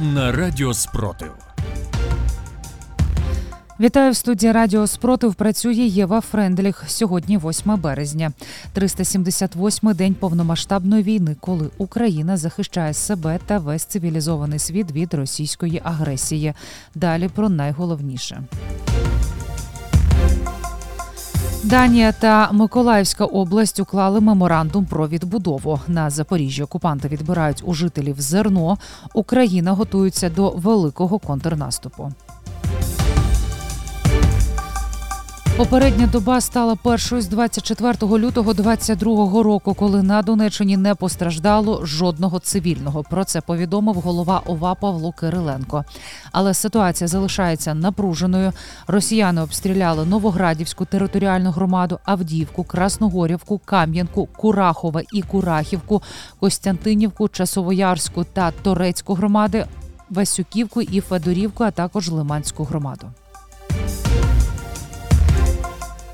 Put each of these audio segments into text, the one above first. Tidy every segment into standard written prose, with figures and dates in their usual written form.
на Радіо Спротив. Вітаю, в студії Радіо Спротив працює Єва Френдліх. Сьогодні 8 березня. 378-й день повномасштабної війни, коли Україна захищає себе та весь цивілізований світ від російської агресії. Далі про найголовніше. Данія та Миколаївська область уклали меморандум про відбудову. На Запоріжжі окупанти відбирають у жителів зерно. Україна готується до великого контрнаступу. Попередня доба стала першою з 24 лютого 2022 року, коли на Донеччині не постраждало жодного цивільного. Про це повідомив голова ОВА Павло Кириленко. Але ситуація залишається напруженою. Росіяни обстріляли Новоградівську територіальну громаду, Авдіївку, Красногорівку, Кам'янку, Курахове і Курахівку, Костянтинівку, Часовоярську та Торецьку громади, Васюківку і Федорівку, а також Лиманську громаду.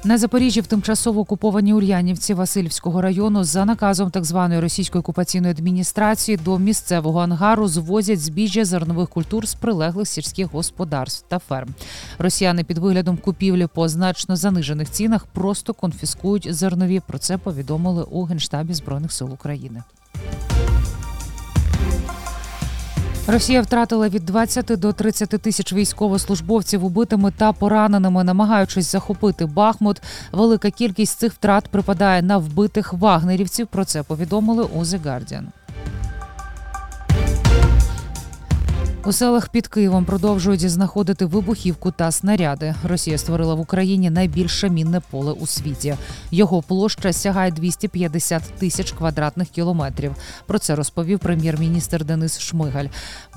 На Запоріжжі в тимчасово окупованій Ульянівці Васильівського району за наказом так званої російської окупаційної адміністрації до місцевого ангару звозять збіжжя зернових культур з прилеглих сільських господарств та ферм. Росіяни під виглядом купівлі по значно занижених цінах просто конфіскують зернові. Про це повідомили у Генштабі Збройних сил України. Росія втратила від 20 до 30 тисяч військовослужбовців убитими та пораненими, намагаючись захопити Бахмут. Велика кількість цих втрат припадає на вбитих вагнерівців. Про це повідомили у The Guardian. У селах під Києвом продовжують знаходити вибухівку та снаряди. Росія створила в Україні найбільше мінне поле у світі. Його площа сягає 250 тисяч квадратних кілометрів. Про це розповів прем'єр-міністр Денис Шмигаль.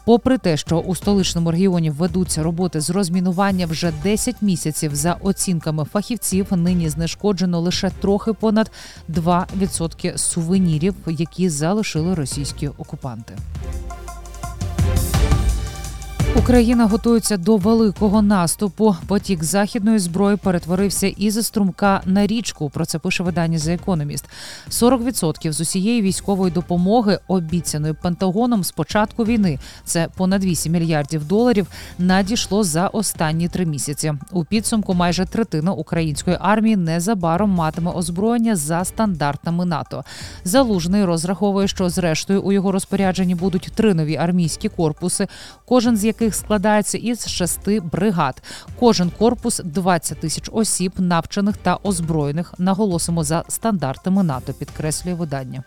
Попри те, що у столичному регіоні ведуться роботи з розмінування вже 10 місяців, за оцінками фахівців, нині знешкоджено лише трохи понад 2% сувенірів, які залишили російські окупанти. Україна готується до великого наступу. Потік західної зброї перетворився із струмка на річку. Про це пише видання The Economist. 40% з усієї військової допомоги, обіцяної Пентагоном з початку війни, це понад 8 мільярдів доларів, надійшло за останні 3 місяці. У підсумку майже третина української армії незабаром матиме озброєння за стандартами НАТО. Залужний розраховує, що зрештою у його розпорядженні будуть 3 нові армійські корпуси, кожен з яких складається із 6 бригад. Кожен корпус – 20 тисяч осіб, навчених та озброєних, наголосимо, за стандартами НАТО, підкреслює видання.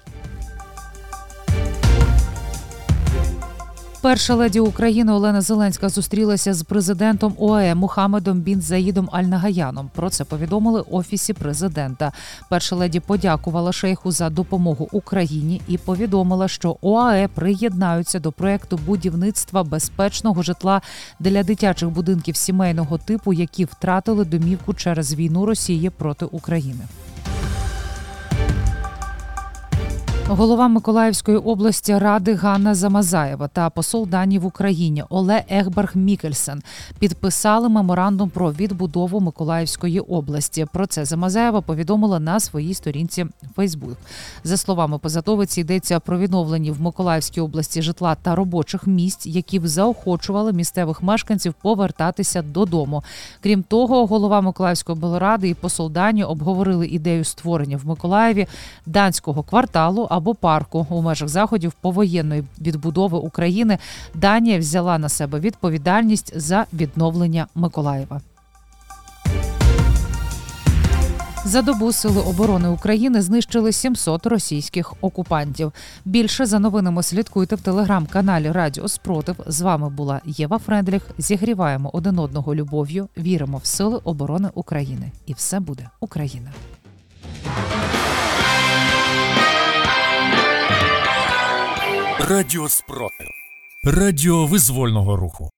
Перша леді України Олена Зеленська зустрілася з президентом ОАЕ Мухаммедом Бін Заїдом Аль-Нагаяном. Про це повідомили в Офісі президента. Перша леді подякувала шейху за допомогу Україні і повідомила, що ОАЕ приєднаються до проекту будівництва безпечного житла для дитячих будинків сімейного типу, які втратили домівку через війну Росії проти України. Голова Миколаївської області Ради Ганна Замазаєва та посол Данії в Україні Оле Егберг Мікельсен підписали меморандум про відбудову Миколаївської області. Про це Замазаєва повідомила на своїй сторінці Facebook. За словами посадовиці, йдеться про відновлені в Миколаївській області житла та робочих місць, які б заохочували місцевих мешканців повертатися додому. Крім того, голова Миколаївської облради і посол Данії обговорили ідею створення в Миколаєві данського кварталу або парку. У межах заходів повоєнної відбудови України Данія взяла на себе відповідальність за відновлення Миколаєва. За добу Сили оборони України знищили 700 російських окупантів. Більше за новинами слідкуйте в телеграм-каналі Радіо Спротив. З вами була Єва Френдліх. Зігріваємо один одного любов'ю, віримо в Сили оборони України. І все буде Україна! Радіо Спротив. Радіо визвольного руху.